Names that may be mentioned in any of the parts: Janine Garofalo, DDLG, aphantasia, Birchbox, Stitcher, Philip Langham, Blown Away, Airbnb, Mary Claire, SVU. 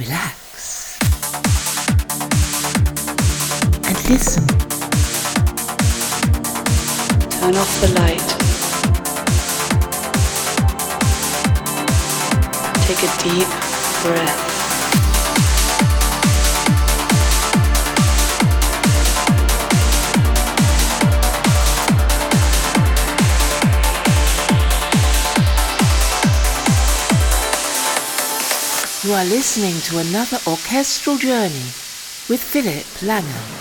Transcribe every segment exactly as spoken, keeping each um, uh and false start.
Relax and listen. Turn off the light. Take a deep breath. You are listening to another orchestral journey with Philip Langham.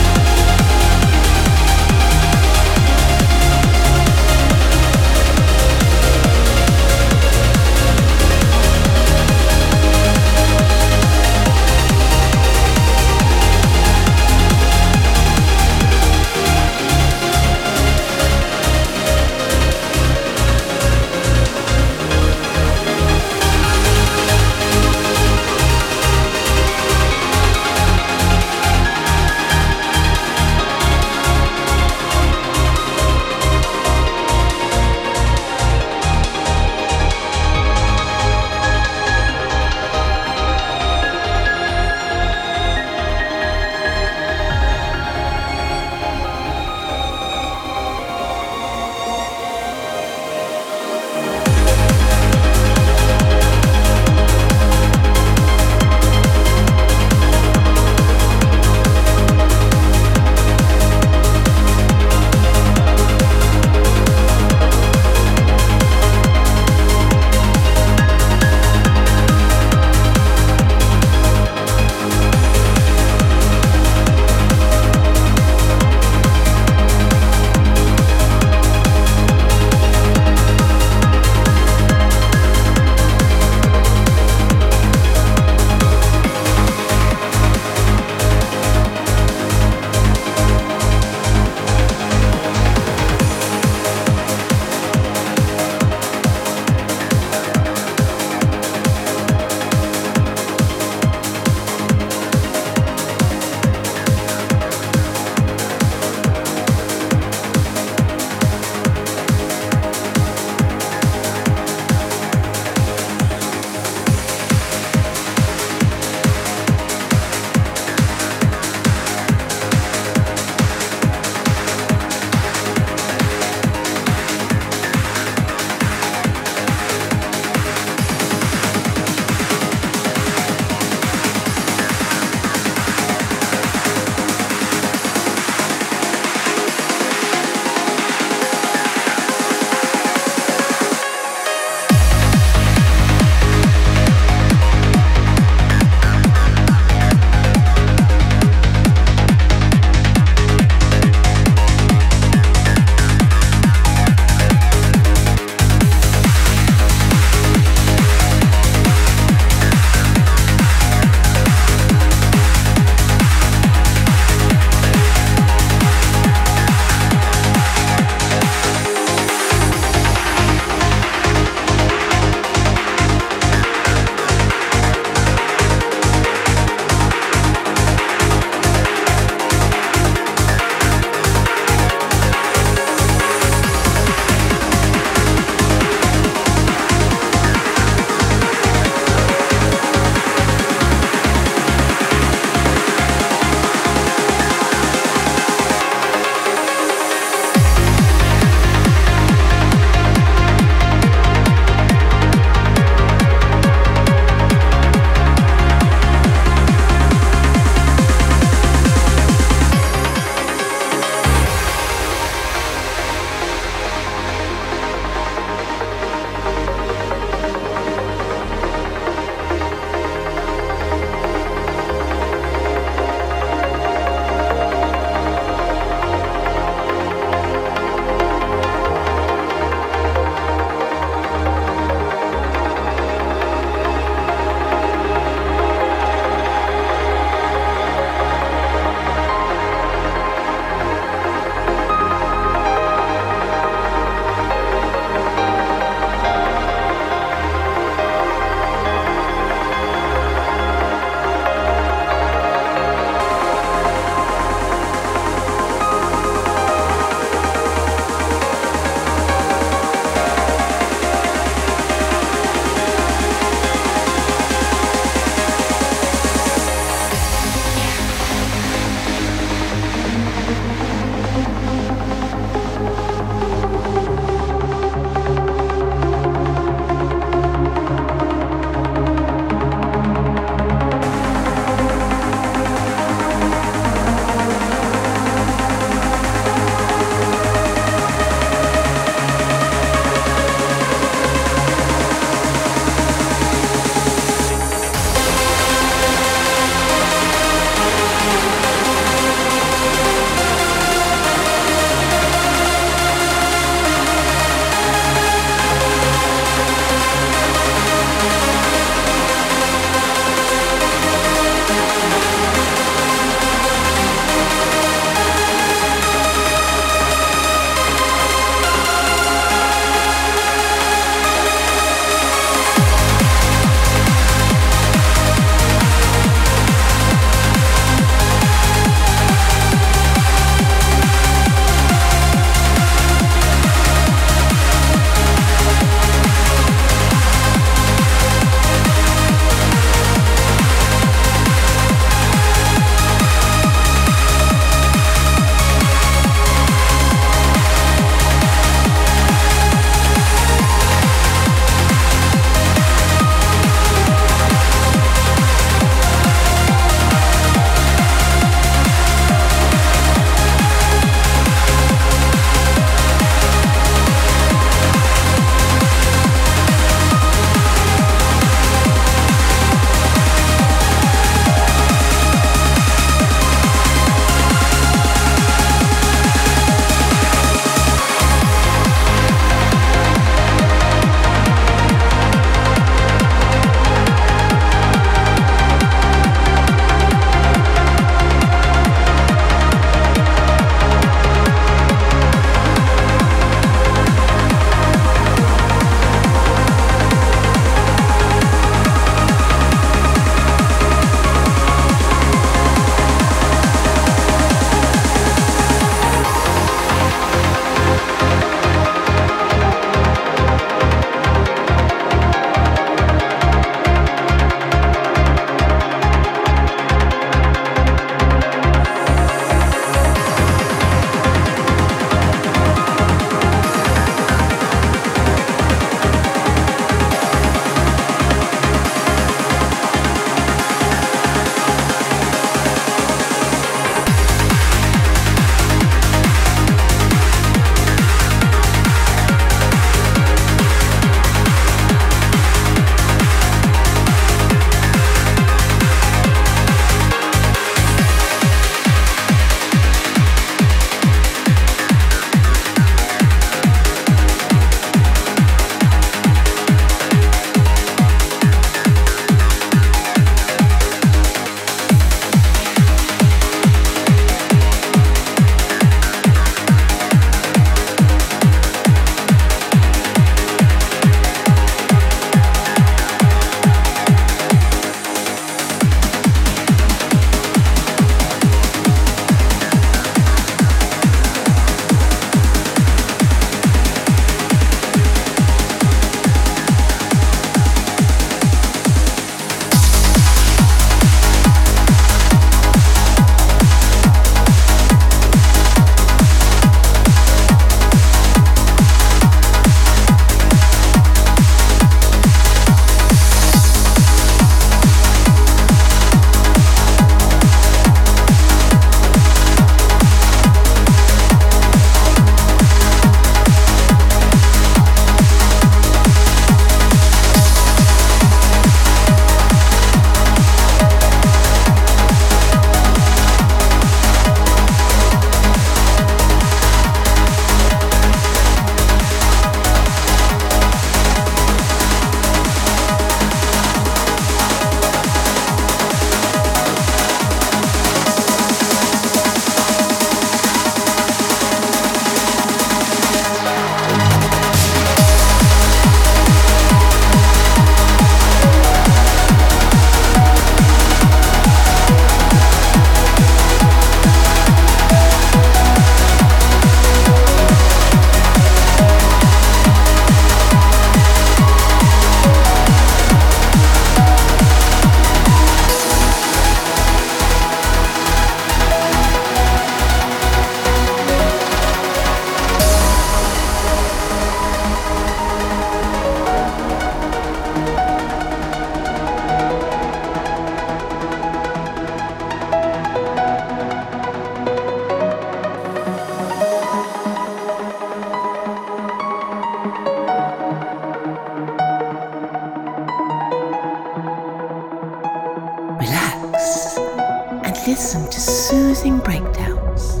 listen to soothing breakdowns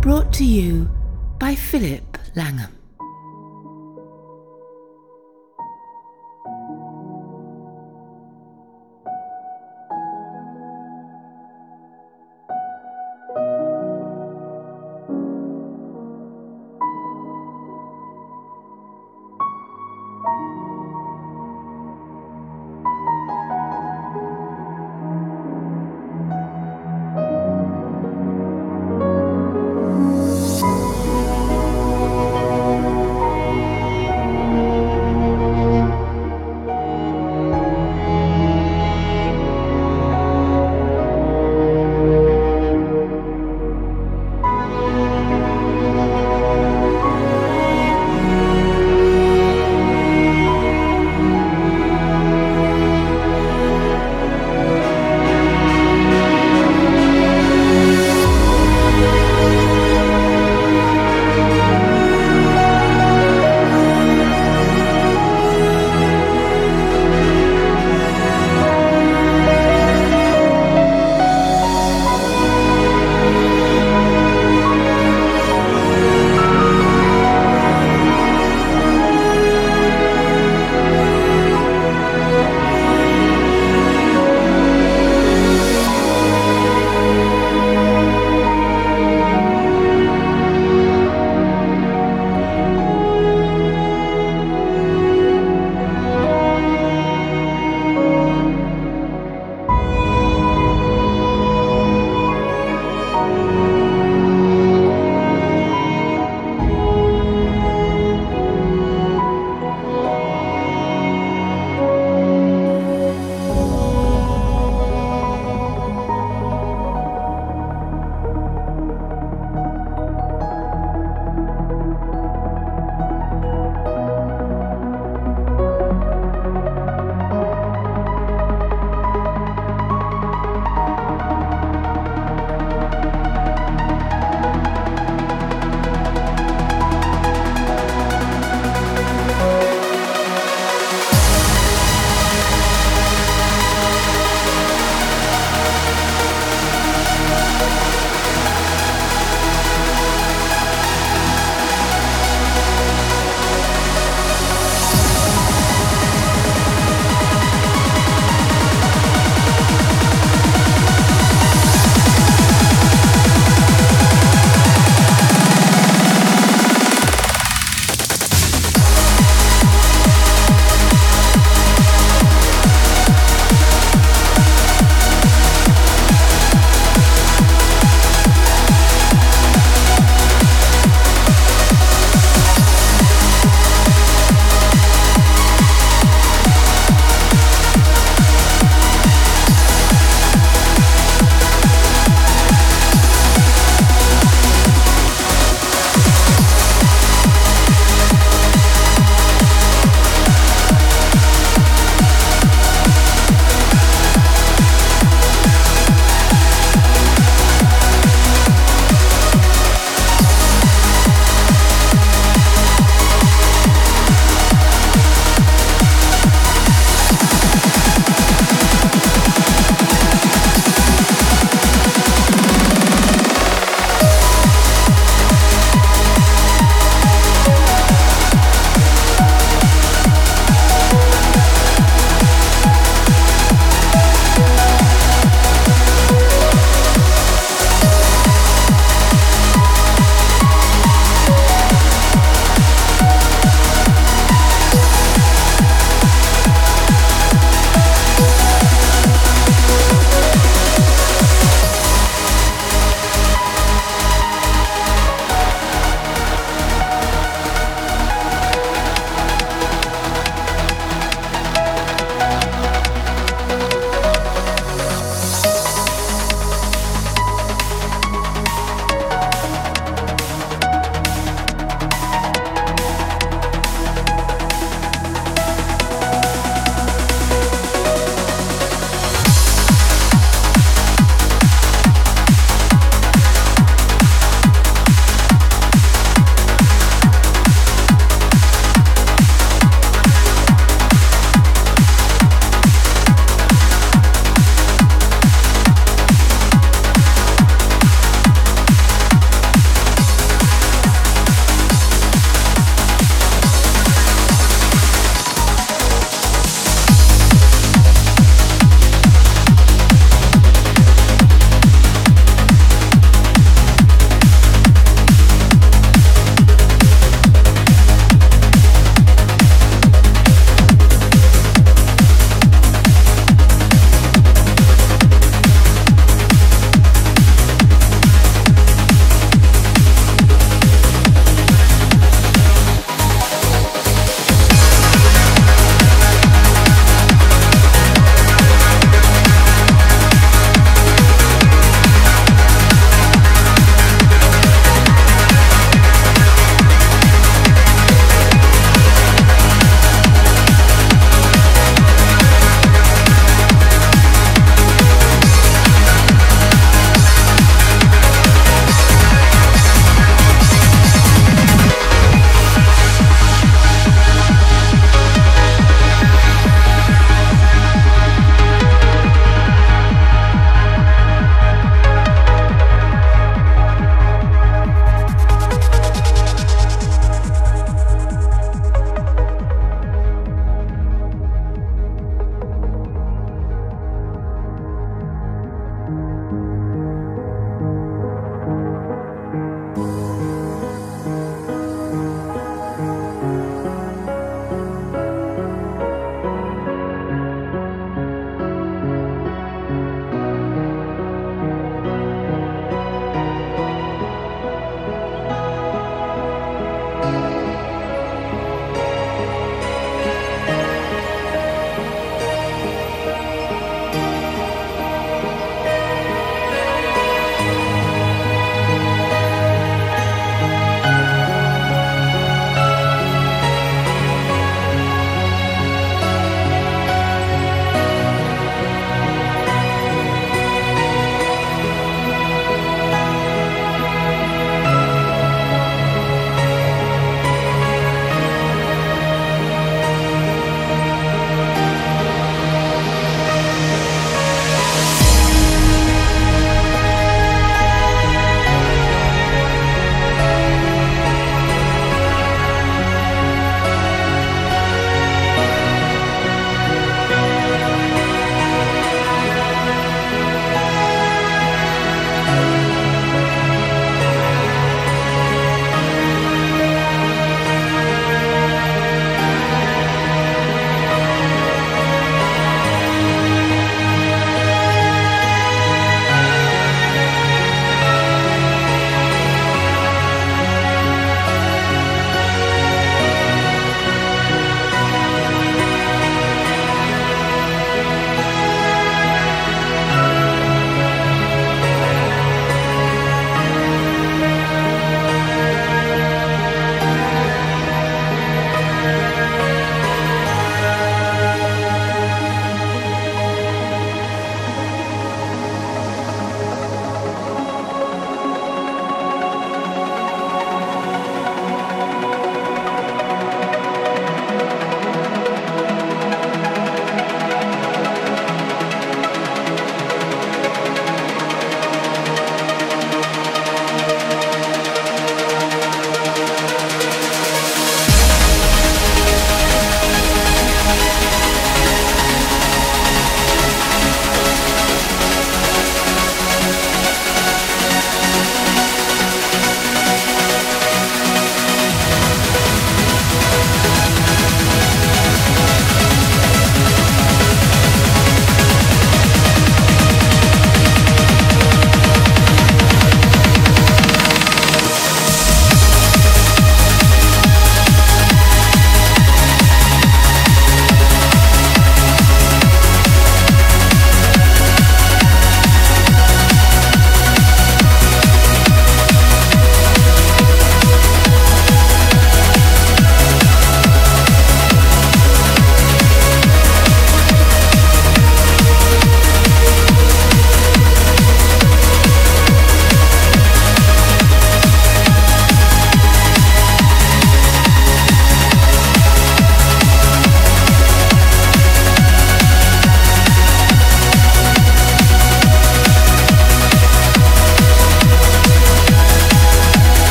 brought to you by Philip Langham.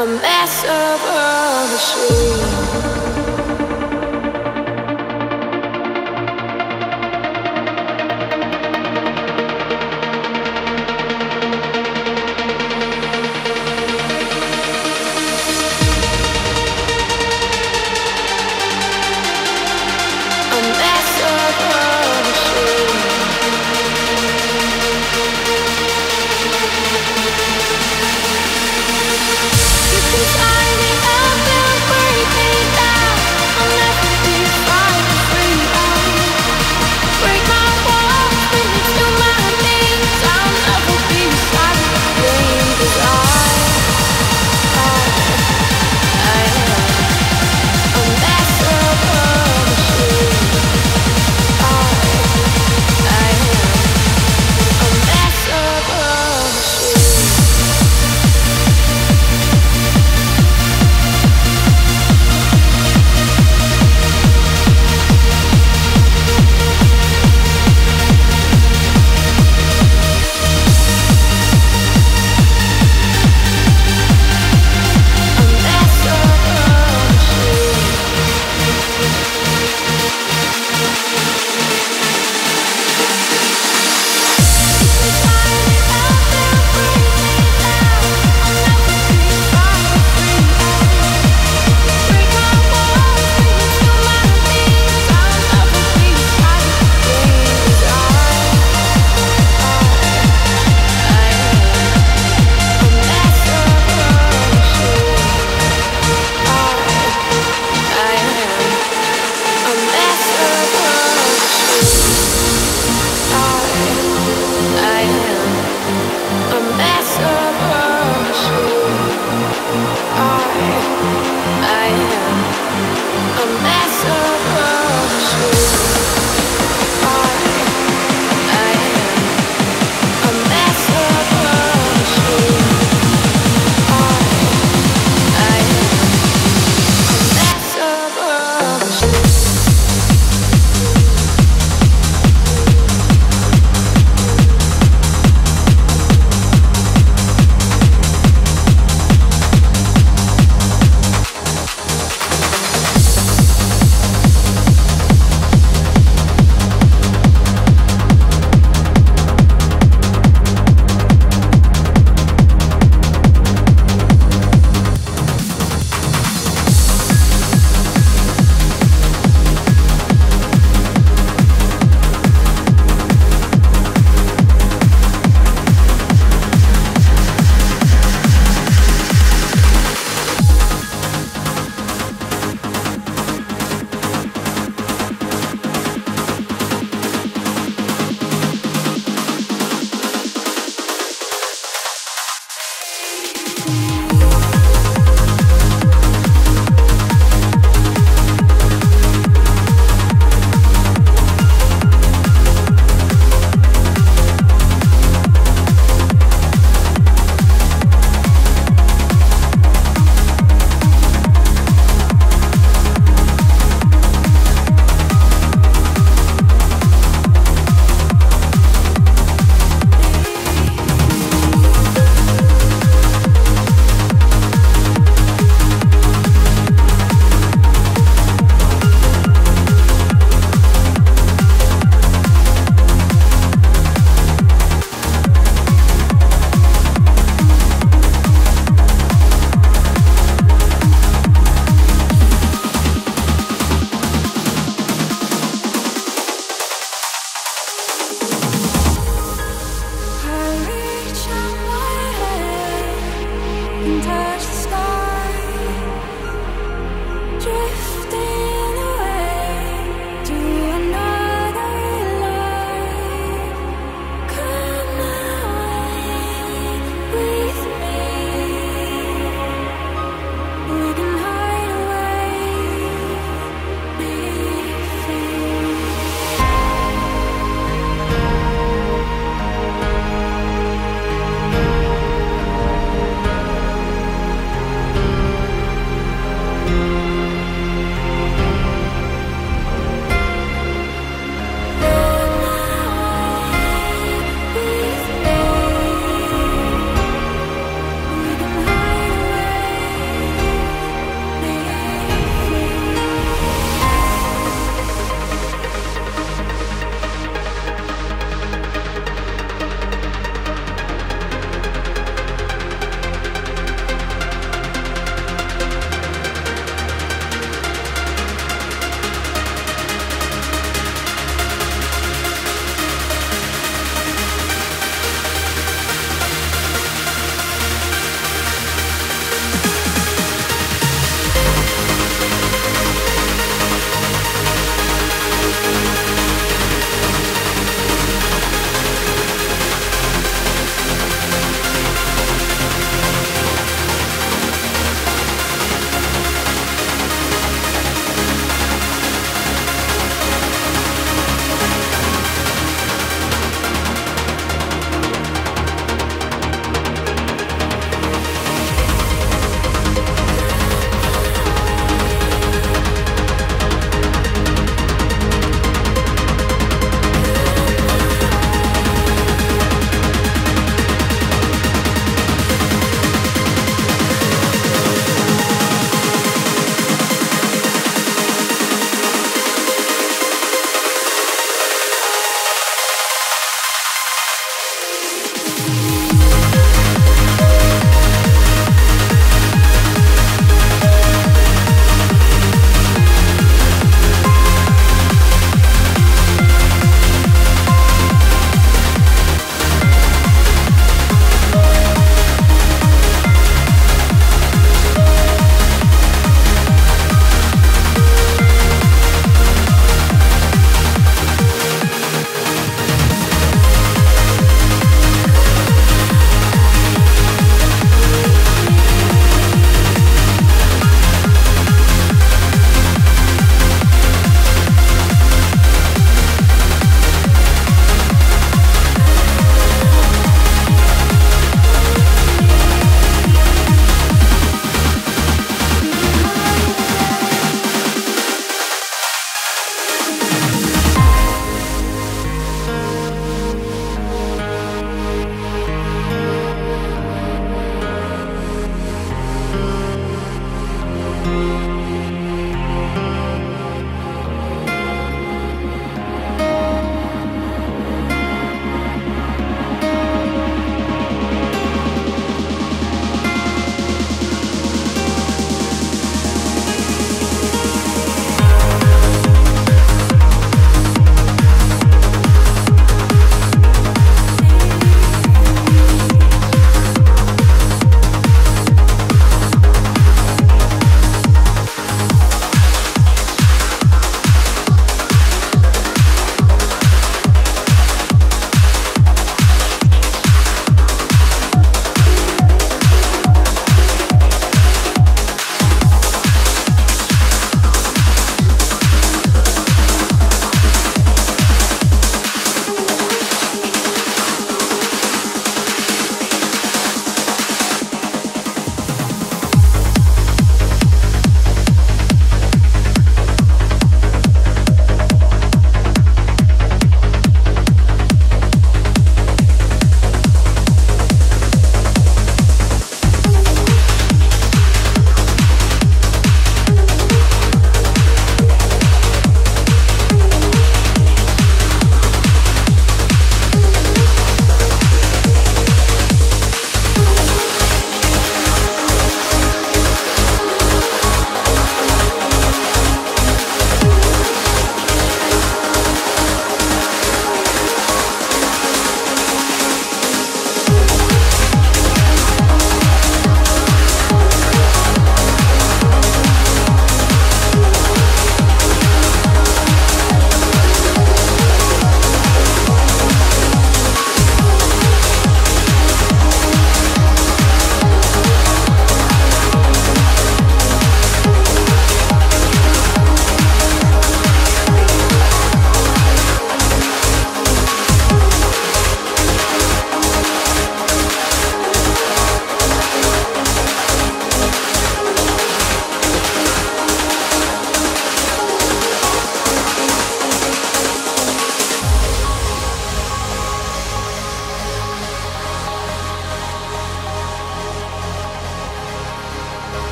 a mess of a machine. Cause I need a better way.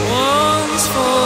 one's for